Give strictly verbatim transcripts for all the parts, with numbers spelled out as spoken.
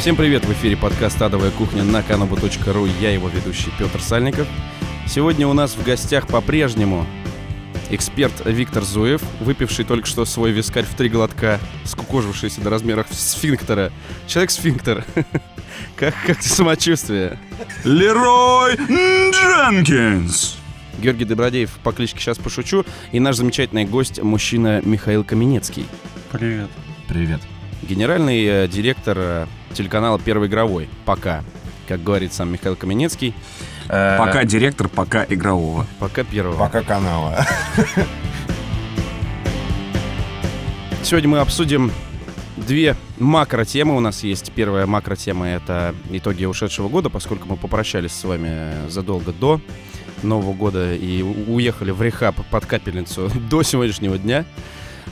Всем привет, в эфире подкаст «Адовая кухня» на каннобо точка ру, я его ведущий Петр Сальников. Сегодня у нас в гостях по-прежнему эксперт Виктор Зуев, выпивший только что свой вискарь в три глотка, скукожившийся до размеров сфинктера. Человек-сфинктер. Как как самочувствие? Лерой Дженкинс! Георгий Добродеев по кличке «Сейчас пошучу» и наш замечательный гость, мужчина Михаил Каменецкий. Привет. Привет. Генеральный директор телеканала «Первый игровой». Пока, как говорит сам Михаил Каменецкий. Пока директор, пока игрового. Пока первого. Пока канала. Сегодня мы обсудим две макротемы. У нас есть первая макротема — это итоги ушедшего года, поскольку мы попрощались с вами задолго до Нового года и уехали в рехаб под капельницу до сегодняшнего дня.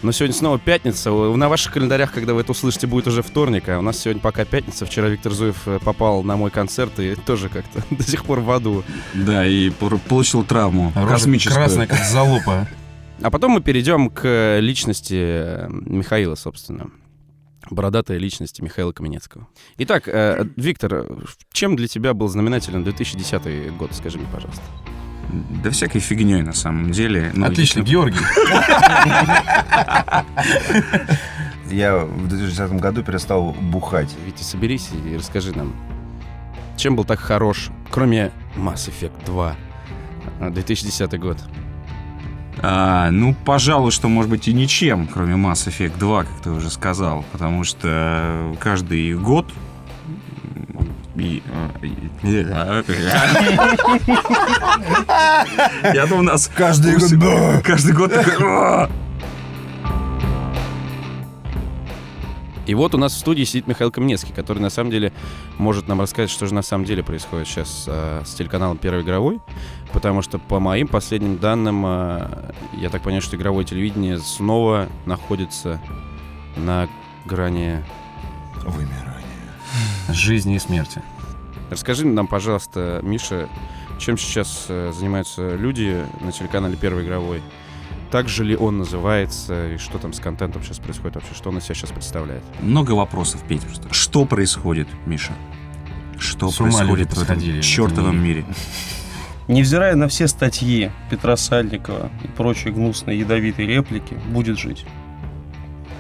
Но сегодня снова пятница. На ваших календарях, когда вы это услышите, будет уже вторник, а у нас сегодня пока пятница. Вчера Виктор Зуев попал на мой концерт и тоже как-то до сих пор в аду. Да, и получил травму космическую. Красная, как залупа. А потом мы перейдем к личности Михаила, собственно. Бородатой личности Михаила Каменецкого. Итак, Виктор, чем для тебя был знаменателен две тысячи десятый год, скажи мне, пожалуйста? Да всякой фигней на самом деле. Ну, отлично, если... Георгий. Я в две тысячи десятом году перестал бухать. Витя, соберись и расскажи нам, чем был так хорош, кроме Mass Effect два, две тысячи десятый год. А, ну, пожалуй, что, может быть, и ничем, кроме Mass Effect два, как ты уже сказал. Потому что каждый год... Я думаю, у нас каждый год каждый год такой. И вот у нас в студии сидит Михаил Каменецкий, который на самом деле может нам рассказать, что же на самом деле происходит сейчас э, с телеканалом «Первый игровой», потому что, по моим последним данным, э, я так понимаю, что игровое телевидение снова находится на грани вымирания. Жизни и смерти. Расскажи нам, пожалуйста, Миша, чем сейчас э, занимаются люди на телеканале «Первый игровой». Так же ли он называется, и что там с контентом сейчас происходит вообще, что он из себя сейчас представляет? Много вопросов, Петь, просто. Что происходит, Миша? Что происходит в этом чертовом мире? Невзирая на все статьи Петра Сальникова и прочие гнусные ядовитые реплики, будет жить.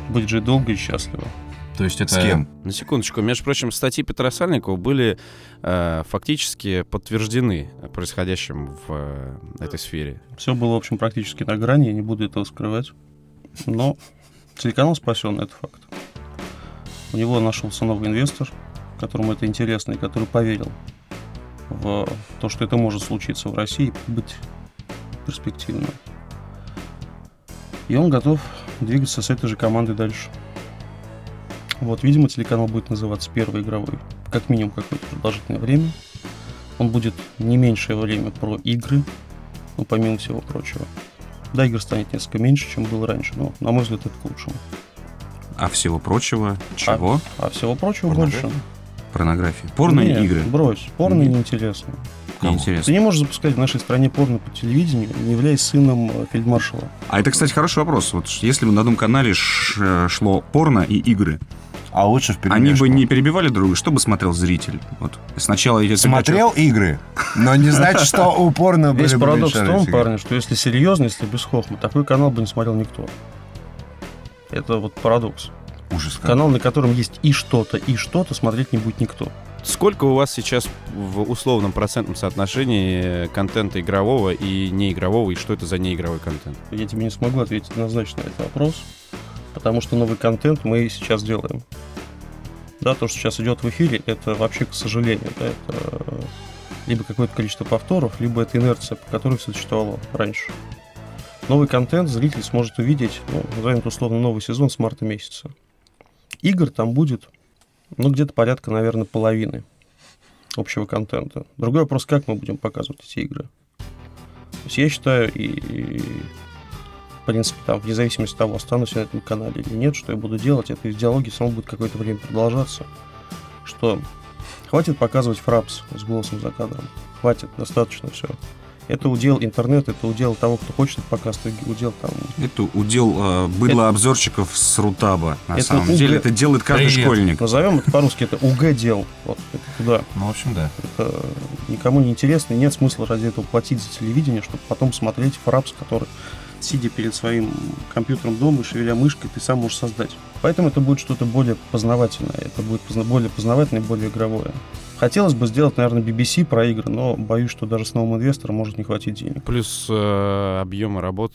Будет жить долго и счастливо. То есть это... С кем? На секундочку. Между прочим, статьи Петра Сальникова были э, фактически подтверждены происходящим в э, этой сфере. Все было, в общем, практически на грани, я не буду этого скрывать. Но телеканал спасен, это факт. У него нашелся новый инвестор, которому это интересно, и который поверил в то, что это может случиться в России и быть перспективным. И он готов двигаться с этой же командой дальше. Вот, видимо, телеканал будет называться «Первый игровой» как минимум какое-то продолжительное время. Он будет не меньшее время про игры, ну, помимо всего прочего. Да, игр станет несколько меньше, чем было раньше, но, на мой взгляд, это к лучшему. А всего прочего чего? А, а всего прочего больше. Порнография. Порно и игры. Брось, порно Нет. неинтересно. Неинтересно. Ты не можешь запускать в нашей стране порно по телевидению, не являясь сыном фельдмаршала. А это, кстати, хороший вопрос. Вот если бы на одном канале ш- шло порно и игры, а лучше вперемешку. Они бы не перебивали друга, что бы смотрел зритель? Вот. Сначала я смотрел хочу... игры, но не значит, что упорно были бы. Весь парадокс в том, парни, что если серьезно, если без хохма, такой канал бы не смотрел никто. Это вот парадокс. Ужас. Канал, на котором есть и что-то, и что-то, смотреть не будет никто. Сколько у вас сейчас в условном процентном соотношении контента игрового и неигрового, и что это за неигровой контент? Я тебе не смогу ответить однозначно на этот вопрос. Потому что новый контент мы сейчас делаем. Да, то, что сейчас идет в эфире, это вообще, к сожалению, да, это либо какое-то количество повторов, либо это инерция, по которой все существовало раньше. Новый контент зритель сможет увидеть, ну, назовем это условно, новый сезон с марта месяца. Игр там будет, ну, где-то порядка, наверное, половины общего контента. Другой вопрос, как мы будем показывать эти игры. То есть я считаю, и... в принципе, там, вне зависимости от того, останусь я на этом канале или нет, что я буду делать, это из диалоги само будет какое-то время продолжаться. Что хватит показывать фрапс с голосом за кадром. Хватит, достаточно все. Это удел интернет, это удел того, кто хочет показ, это удел там. Это удел э, быдлообзорщиков это... с Рутаба. На это самом уг... деле это делает каждый Привет. школьник. Назовем это по-русски, это уг-дел. Вот, это туда. Ну, в общем, да. Это никому не интересно, и нет смысла ради этого платить за телевидение, чтобы потом смотреть фрапс, который, сидя перед своим компьютером дома и шевеля мышкой, ты сам можешь создать. Поэтому это будет что-то более познавательное. Это будет позна- более познавательное, более игровое. Хотелось бы сделать, наверное, би би си про игры, но боюсь, что даже с новым инвестором может не хватить денег. Плюс э, объемы работ.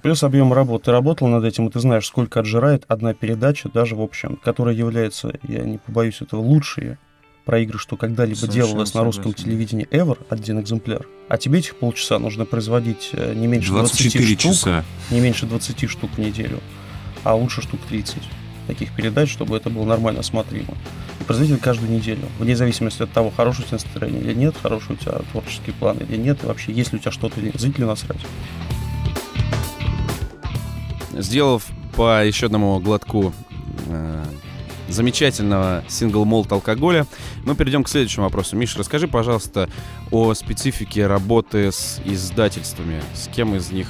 Плюс объемы работ. Ты работал над этим, и ты знаешь, сколько отжирает одна передача, даже в общем, которая является, я не побоюсь этого, лучшей про игры, что когда-либо Совершенно делалось на русском телевидении ever, один экземпляр. А тебе этих полчаса нужно производить не меньше двадцать штук, не меньше двадцать штук в неделю, а лучше штук тридцать таких передач, чтобы это было нормально смотримо. И производитель каждую неделю, вне зависимости от того, хорошее у тебя настроение или нет, хороший у тебя творческий план или нет, и вообще, есть ли у тебя что-то или нет, зрителю насрать. Сделав по еще одному глотку э- замечательного сингл-молт алкоголя, мы перейдем к следующему вопросу. Миша, расскажи, пожалуйста, о специфике работы с издательствами. С кем из них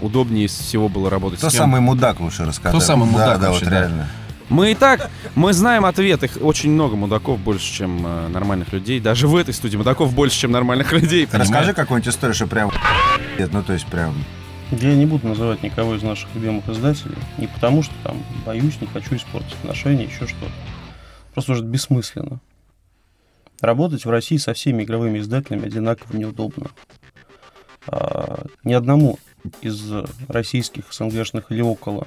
удобнее всего было работать? Кто самый мудак, лучше расскажи. Кто самый мудак, да, да, вообще, вот да. реально. Мы и так, мы знаем ответ. Их очень много мудаков, больше, чем э, нормальных людей. Даже в этой студии мудаков больше, чем нормальных людей. Понимаешь? Расскажи какую-нибудь историю, что прям... Ну, то есть прям... Я не буду называть никого из наших любимых издателей. Не потому, что там боюсь, не хочу испортить отношения, еще что-то. Просто уже бессмысленно. Работать в России со всеми игровыми издателями одинаково неудобно. А, ни одному из российских, СНГшных или около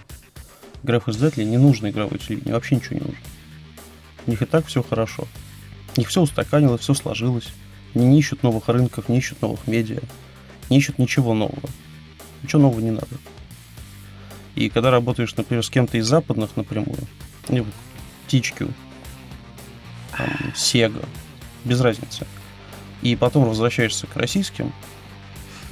игровых издателей не нужно игровое телевидение. Вообще ничего не нужно. У них и так все хорошо. У них все устаканилось, все сложилось. Они не ищут новых рынков, не ищут новых медиа. Не ищут ничего нового. Ничего нового не надо. И когда работаешь, например, с кем-то из западных напрямую, Т Ч Q, там, Sega, без разницы, и потом возвращаешься к российским,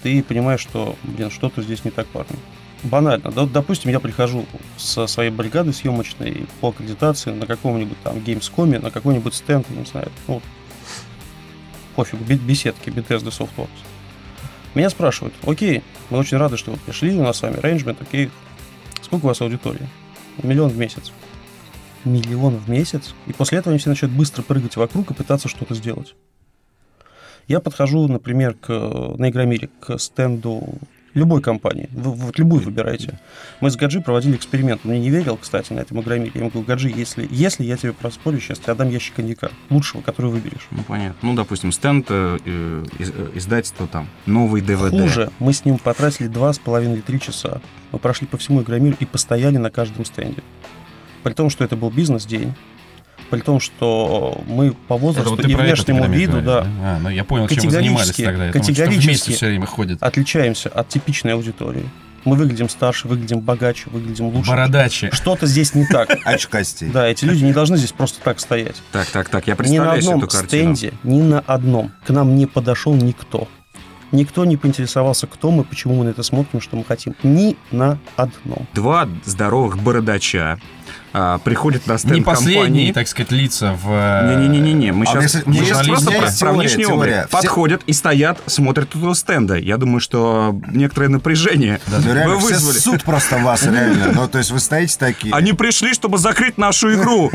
ты понимаешь, что, блин, что-то здесь не так, парни. Банально. Да, допустим, я прихожу со своей бригадой съемочной по аккредитации на каком-нибудь там Gamescom, на какой-нибудь стенд, не знаю, ну, пофигу, беседки, Bethesda Softworks. Меня спрашивают: окей, мы очень рады, что вы пришли, у нас с вами рейнджмент, окей, сколько у вас аудитории? Миллион в месяц. Миллион в месяц? И после этого они все начинают быстро прыгать вокруг и пытаться что-то сделать. Я подхожу, например, к, на Игромире, к стенду любой компании, вы, вот любую выбирайте. Мы с Гаджи проводили эксперимент, он мне не верил, кстати, на этом Игромире. Я ему говорю: Гаджи, если, если я тебе проспорю, сейчас тебе отдам ящик коньяка, лучшего, который выберешь. Ну, понятно. Ну, допустим, стенд, э, э, издательство там, новый ДВД. Хуже, мы с ним потратили два с половиной - три часа. Мы прошли по всему Игромиру и постояли на каждом стенде. При том, что это был бизнес-день. При том, что мы по возрасту вот и внешнему виду, да, а, ну, я понял, категорически, чем вы тогда. Я категорически думаю, отличаемся от типичной аудитории. Мы выглядим старше, выглядим богаче, выглядим лучше. Бородачи. Что-то здесь не так. Очкастей. Да, эти люди не должны здесь просто так стоять. Так, так, так, я представляю себе эту картину. Ни на одном стенде, ни на одном к нам не подошел никто. Никто не поинтересовался, кто мы, почему мы на это смотрим, что мы хотим. Ни на одном. Два здоровых бородача а, приходят на стенд компании. Не последние, так сказать, лица в... Не-не-не, мы а сейчас... Мы сейчас просто про, про внешний облик. Подходят и стоят, смотрят туда стенда. Я думаю, что некоторое напряжение да, вы реально, вызвали. Все ссут просто вас, реально. Ну, то есть вы стоите такие... Они пришли, чтобы закрыть нашу игру.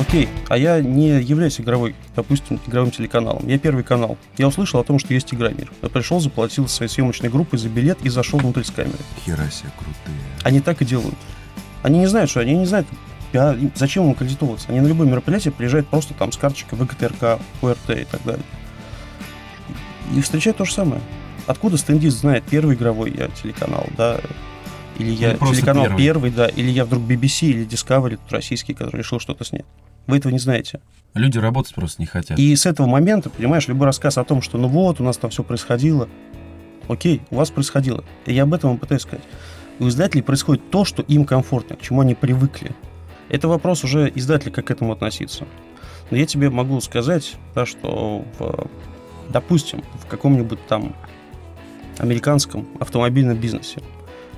Окей, okay. А я не являюсь игровой, допустим, игровым телеканалом. Я Первый канал. Я услышал о том, что есть Игромир. Я пришел, заплатил своей съемочной группой за билет и зашел внутрь с камерой. Хера себе крутые. Они так и делают. Они не знают, что они не знают, зачем им аккредитовываться. Они на любое мероприятие приезжают просто там с карточкой В Г Т Р К, О Р Т и так далее. И встречают то же самое. Откуда стендист знает, Первый игровой я телеканал, да? Или я ну, телеканал первый. первый, да, или я вдруг би би си или Discovery, российский, который решил что-то снять. Вы этого не знаете. Люди работать просто не хотят. И с этого момента, понимаешь, любой рассказ о том, что ну вот, у нас там все происходило. Окей, у вас происходило. И я об этом вам пытаюсь сказать. У издателей происходит то, что им комфортно, к чему они привыкли. Это вопрос уже издателя, как к этому относиться. Но я тебе могу сказать, да, что, в, допустим, в каком-нибудь там американском автомобильном бизнесе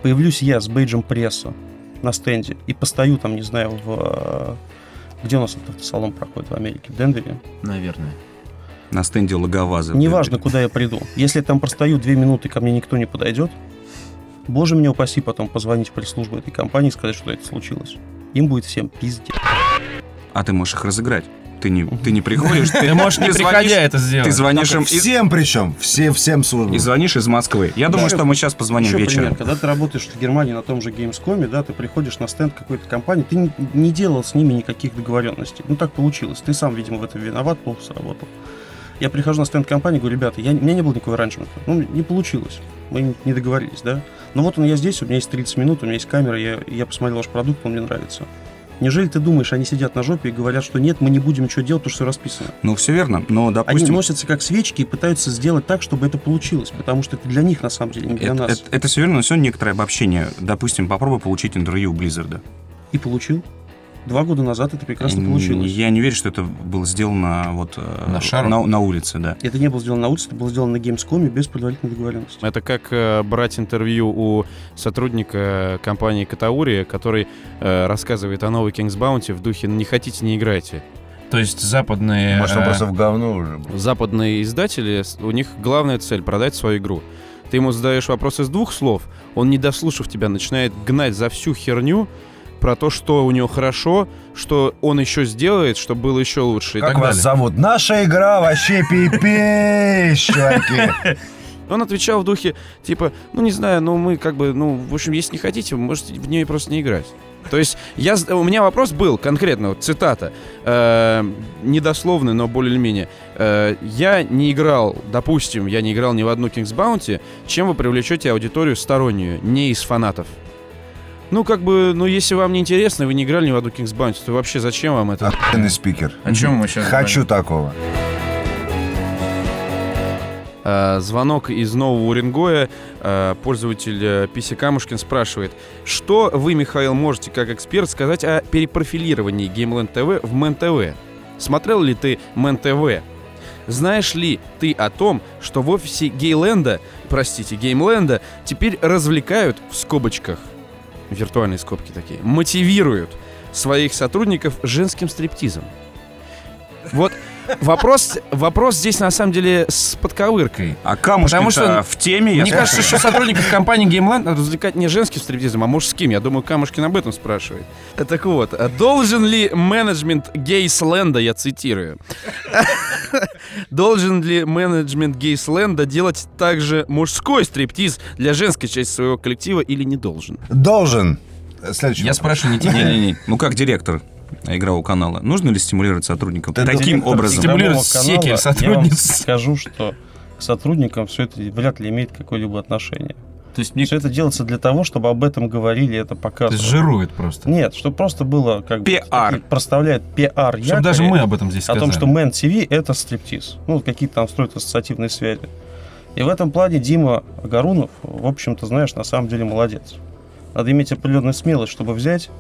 появлюсь я с бейджем пресса на стенде и постою там, не знаю, в... Где у нас этот автосалон проходит в Америке? В Денвере? Наверное. на стенде Логоваза. Неважно, куда я приду. Если я там простою две минуты, ко мне никто не подойдет, боже меня упаси потом позвонить в пресс-службу этой компании и сказать, что это случилось. Им будет всем пиздец. А ты можешь их разыграть. Ты не, ты не приходишь, ты, ты можешь не приходя это сделать. Ты звонишь им... Всем причем, всем, всем службам. И звонишь из Москвы. Я да. думаю, что мы сейчас позвоним вечером. Пример. Когда ты работаешь в Германии на том же Gamescom, да, ты приходишь на стенд какой-то компании, ты не, не делал с ними никаких договоренностей. Ну, так получилось. Ты сам, видимо, в этом виноват, плохо сработал. Я прихожу на стенд компании, говорю, ребята, я, у меня не было никакого ранчмента. Ну, не получилось. Мы не договорились, да. Но вот он, я здесь, у меня есть тридцать минут, у меня есть камера, я, я посмотрел ваш продукт, он мне нравится. Неужели ты думаешь, они сидят на жопе и говорят, что нет, мы не будем ничего делать, потому что все расписано? Ну, все верно, но, допустим... Они носятся как свечки и пытаются сделать так, чтобы это получилось, потому что это для них, на самом деле, не для это, нас. Это, это все верно, но все некоторое обобщение. Допустим, попробуй получить интервью у Blizzard. И получил. Два года назад это прекрасно получилось. Я не верю, что это было сделано вот на, шару. на, на улице, да. Это не было сделано на улице, это было сделано на Gamescom без предварительной договоренности. Это как э, брать интервью у сотрудника компании Katauri, который э, рассказывает о новой King's Bounty в духе «не хотите, не играйте». То есть западные... Может, он просто в говно уже был. Западные издатели, у них главная цель — продать свою игру. Ты ему задаешь вопрос из двух слов, он, не дослушав тебя, начинает гнать за всю херню, про то, что у него хорошо, что он еще сделает, что было еще лучше и так далее. Как вас зовут? Наша игра вообще пипец, чуваки. Он отвечал в духе, типа, ну не знаю, ну мы как бы, ну в общем, если не хотите, вы можете в ней просто не играть. То есть я, у меня вопрос был конкретно, вот, цитата, э, недословный, но более-менее. Э, я не играл, допустим, я не играл ни в одну King's Bounty, чем вы привлечете аудиторию стороннюю, не из фанатов? Ну, как бы, ну, если вам не интересно, вы не играли ни в одну King's Bounty, то вообще зачем вам это? Охуенный спикер. О чем мы сейчас говорим? Хочу такого. Звонок из Нового Уренгоя. Пользователь пи си Камушкин спрашивает: что вы, Михаил, можете как эксперт сказать о перепрофилировании GameLand ти ви в мэн ти ви? Смотрел ли ты мэн ти ви? Знаешь ли ты о том, что в офисе Гейленда, простите, Геймленда теперь развлекают в скобочках? Виртуальные скобки такие. Мотивируют своих сотрудников женским стриптизом. Вот вопрос, вопрос здесь на самом деле с подковыркой. А Камушкин-то в теме. Мне кажется, что сотрудников компании GameLand надо развлекать не женским стриптизом, а мужским. Я думаю, Камушкин об этом спрашивает. Так вот, должен ли менеджмент Гейсленда, я цитирую, должен ли менеджмент Гейсленда делать также мужской стриптиз для женской части своего коллектива или не должен? Должен. Следующий я вопрос. Спрашиваю не тебя. Не-не-не. Ну как директор игрового канала, нужно ли стимулировать сотрудников ты таким образом? Стимулировать секер сотрудниц. Я скажу, что к сотрудникам все это вряд ли имеет какое-либо отношение. То есть мне... Все это делается для того, чтобы об этом говорили, это показывали. То есть жирует просто? Нет, чтобы просто было как бы... пи ар. Проставляет пи ар якорь. Чтобы даже мы об этом здесь сказали. О том, что мэн ти ви — это стриптиз. Ну, какие-то там строят ассоциативные связи. И в этом плане Дима Гарунов, в общем-то, знаешь, на самом деле молодец. Надо иметь определенную смелость, чтобы взять...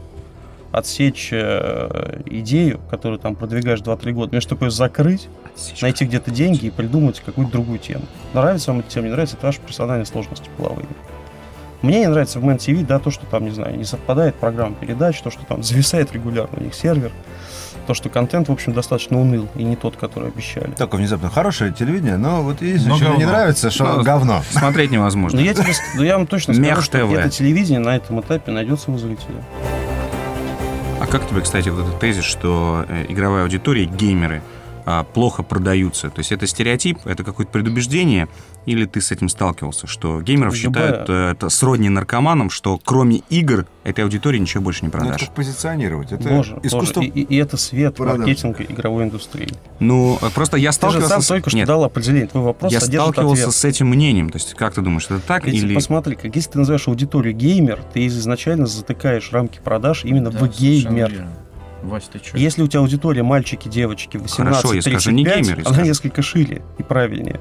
отсечь э, идею, которую там продвигаешь два-три года, вместо того, чтобы ее закрыть, отсечь, найти где-то деньги и придумать какую-то другую тему. Нравится вам эта тема, не нравится, это ваши персональные сложности половые. Мне не нравится в мэн ти ви, да, то, что там, не знаю, не совпадает программа передач, то, что там зависает регулярно у них сервер, то, что контент, в общем, достаточно уныл и не тот, который обещали. Такое внезапно хорошее телевидение, но вот единственное, что мне не нравится, что но говно. Смотреть невозможно. Но я, тебе, но я вам точно скажу, что где-то телевидение на этом этапе найдется возлюбителя. А как тебе, кстати, вот этот тезис, что игровая аудитория, геймеры, плохо продаются? То есть это стереотип, это какое-то предубеждение, или ты с этим сталкивался, что геймеров считают это сродни наркоманам, что кроме игр этой аудитории ничего больше не продашь? Ну, это как позиционировать. Это можно, искусство... можно. И, и это свет маркетинга игровой индустрии. Ну, просто я сталкивался... Ты же сам с... только что Нет. дал определение. Твой вопрос содержит ответ. Я сталкивался с этим мнением. То есть как ты думаешь, это так Ведь или... Посмотри, как если ты называешь аудиторию геймер, ты изначально затыкаешь рамки продаж именно да, в геймер. Вась, ты чё? Если у тебя аудитория мальчики, девочки, восемнадцать тридцать пять, она несколько шире и правильнее.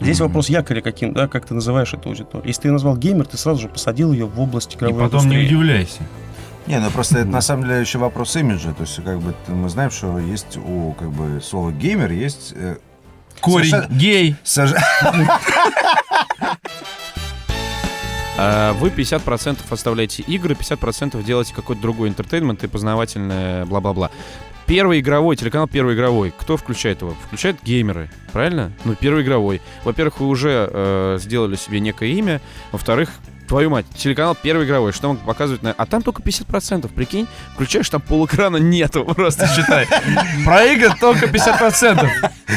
Здесь mm-hmm. вопрос якоря каким, да, как ты называешь эту аудиторию. Если ты ее назвал геймер, ты сразу же посадил ее в область игровой индустрии. И потом индустрии. Не удивляйся. Не, ну просто это на самом деле еще вопрос имиджа. То есть как бы мы знаем, что есть у как бы слова геймер есть э, корень сажа... гей. Сажа... Вы пятьдесят процентов оставляете игры, пятьдесят процентов делаете какой-то другой интертеймент и познавательное бла-бла-бла. Первый игровой, телеканал Первый игровой. Кто включает его? Включают геймеры, правильно? Ну, Первый игровой. Во-первых, вы уже э, сделали себе некое имя. Во-вторых, твою мать, телеканал Первый игровой, что он показывает на... А там только пятьдесят процентов, прикинь. Включаешь, там полэкрана нету, просто считай. Про игры только пятьдесят процентов.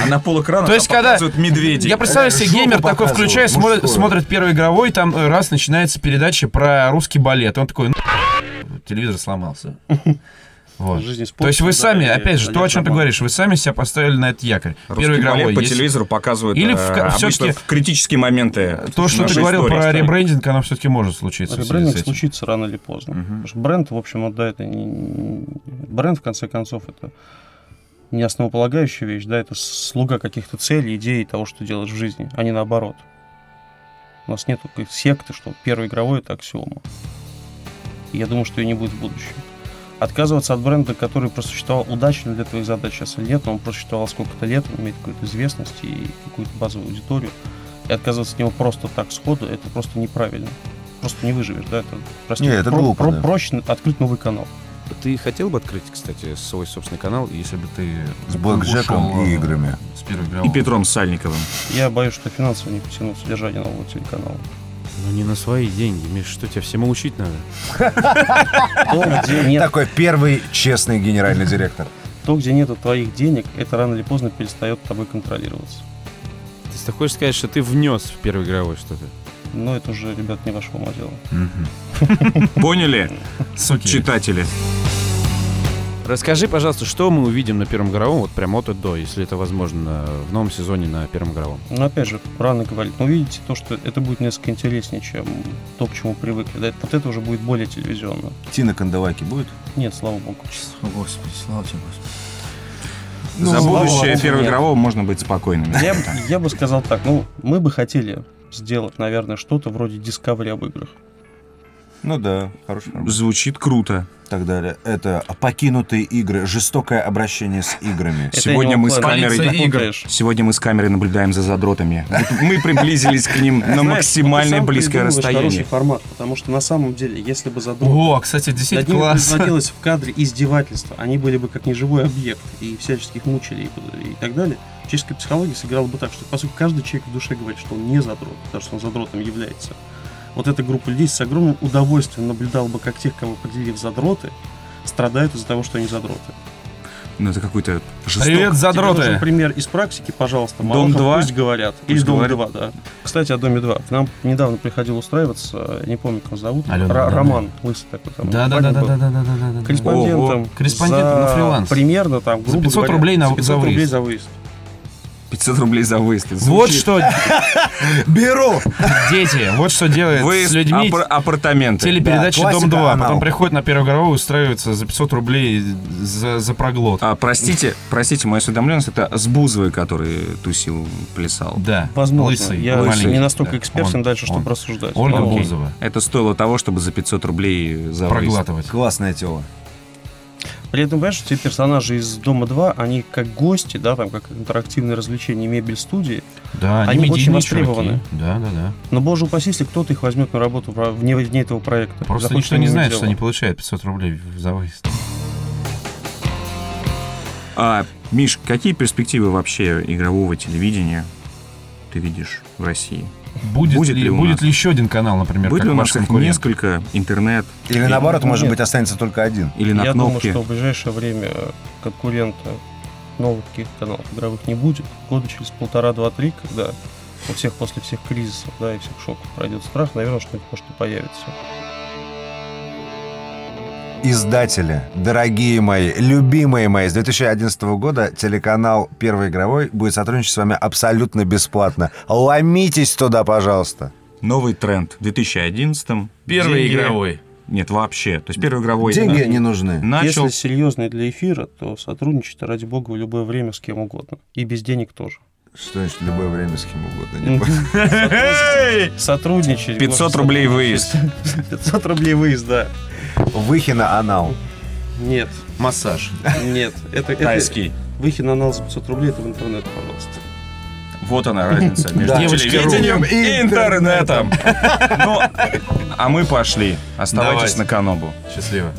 А на полэкрана там показывают медведей. Я представляю себе, геймер такой включает, смотрит Первый игровой, там раз начинается передача про русский балет. Он такой, ну... Телевизор сломался. Вот. Спорта, то есть вы сами, да, опять же, то, о чем ты говоришь, вы сами себя поставили на этот якорь. Русский Первый игровой по есть... телевизору показывают. Или в, все-таки в критические моменты. То, что ты говорил про страны. Ребрендинг, оно все-таки может случиться. Ребрендинг случится рано или поздно. Угу. Потому что бренд, в общем, отдает. Бренд, в конце концов, это не основополагающая вещь, да, это слуга каких-то целей, идей, того, что делаешь в жизни, а не наоборот. У нас нет такой секты, что Первый игровой — это аксиома. И я думаю, что ее не будет в будущем. Отказываться от бренда, который просуществовал удачно для твоих задач сейчас или нет, но он просуществовал сколько-то лет, он имеет какую-то известность и какую-то базовую аудиторию, и отказываться от него просто так сходу, это просто неправильно. Просто не выживешь, да? Это, прости, не, это про- глупо, про- да. Проще открыть новый канал. Ты хотел бы открыть, кстати, свой собственный канал, если бы ты... С Блэкджеком и играми. С Первым игровым. И Петром Сальниковым. Я боюсь, что финансово не потяну содержание нового телеканала. Ну не на свои деньги, Миш, что тебя всему учить надо? Такой первый честный генеральный директор. То, где нету твоих денег, это рано или поздно перестает тобой контролироваться. Ты хочешь сказать, что ты внес в Первый игровой что-то? Ну это уже, ребят, не вашего ума дело. Поняли, читатели? Расскажи, пожалуйста, что мы увидим на Первом игровом, вот прям от и до, если это возможно, в новом сезоне на Первом игровом? Ну, опять же, рано говорить, но видите то, что это будет несколько интереснее, чем то, к чему привыкли. Да, вот это уже будет более телевизионно. Тина Канделаки будет? Нет, слава богу. Господи, слава тебе, Господи. Ну, За будущее Первого игрового можно быть спокойным. Я, я бы сказал так, ну, мы бы хотели сделать, наверное, что-то вроде Discovery об играх. Ну да, хороший формат. Звучит круто. Так далее. Это покинутые игры, жестокое обращение с играми. Сегодня мы с, камерой... Сегодня мы с камерой наблюдаем за задротами. Мы приблизились к ним на максимально близкое расстояние. Хороший формат, потому что на самом деле, если бы задроты... О, кстати, действительно класс. Производилось в кадре издевательство, они были бы как неживой объект, и всячески их мучили и так далее. Человеческая психология сыграла бы так, что, по сути, каждый человек в душе говорит, что он не задрот, потому что он задротом является. Вот эта группа людей с огромным удовольствием наблюдала бы, как тех, кого поделили в задроты, страдают из-за того, что они задроты. Ну, это какой-то жесток. Привет, задроты! Тебе нужен пример из практики, пожалуйста, Малахов, пусть говорят. Или Дом-два, да. Кстати, о Доме-два. К нам недавно приходил устраиваться, не помню, как его зовут, Алена, Р- да, Роман, да. Лысый такой там. Да-да-да-да-да-да-да. Корреспондентом. О, о. Корреспондентом на фриланс. Примерно там, грубо за пятьсот говоря, рублей на... за пятьсот рублей за выезд. пятьсот рублей за выезд. Вот что... Беру! Дети, вот что делает выезд с людьми апар- апартаменты. Телепередача, да, «Дом-два». Она. Потом приходят на Первую игровую, устраиваются за пятьсот рублей за, за проглот. А, простите, простите, моя осведомленность, это с Бузовой, который тусил, плясал. Да, возможно. Лысый, я маленький. Не настолько да. экспертен он, дальше, чтобы он. рассуждать. Ольга Окей. Бузова. Это стоило того, чтобы за пятьсот рублей за выезд. Проглатывать. Классное тело. При этом, понимаешь, что те персонажи из Дома-два, они как гости, да, там, как интерактивные развлечения мебель-студии, да, они, они очень востребованы. Да, да, да. Но, боже упаси, если кто-то их возьмет на работу вне, вне этого проекта. Просто захочет, никто не знает, дело. Что они получают пятьсот рублей за выезд. А, Миш, какие перспективы вообще игрового телевидения ты видишь в России? Будет, будет, ли, ли, будет ли еще один канал, например? Будет ли у нас несколько, интернет? Или, или наоборот, нет. может быть, останется только один? Или на Я кнопки? Я думаю, что в ближайшее время конкурента новых каких каналов игровых не будет. Года через полтора-два-три, когда у всех после всех кризисов, да, и всех шоков пройдет страх, наверное, что-нибудь может и появится. Издатели, дорогие мои, любимые мои, с две тысячи одиннадцатого года телеканал Первый игровой будет сотрудничать с вами абсолютно бесплатно. Ломитесь туда, пожалуйста. Новый тренд в две тысячи одиннадцатом. Первый игровой. Нет, вообще. То есть Первый игровой... Деньги не нужны. Начал... Если серьезные для эфира, то сотрудничать, ради бога, в любое время с кем угодно. И без денег тоже. Что значит любое время с кем угодно? Сотрудничать. пятьсот рублей выезд. пятьсот рублей выезд, да. Выхина анал. Нет. Массаж. Нет. Это, тайский. Это... Выхина анал за пятьсот рублей, это в интернет, пожалуйста. Вот она разница между телевидением и интернетом. Ну, а мы пошли. Оставайтесь на канобу. Счастливо.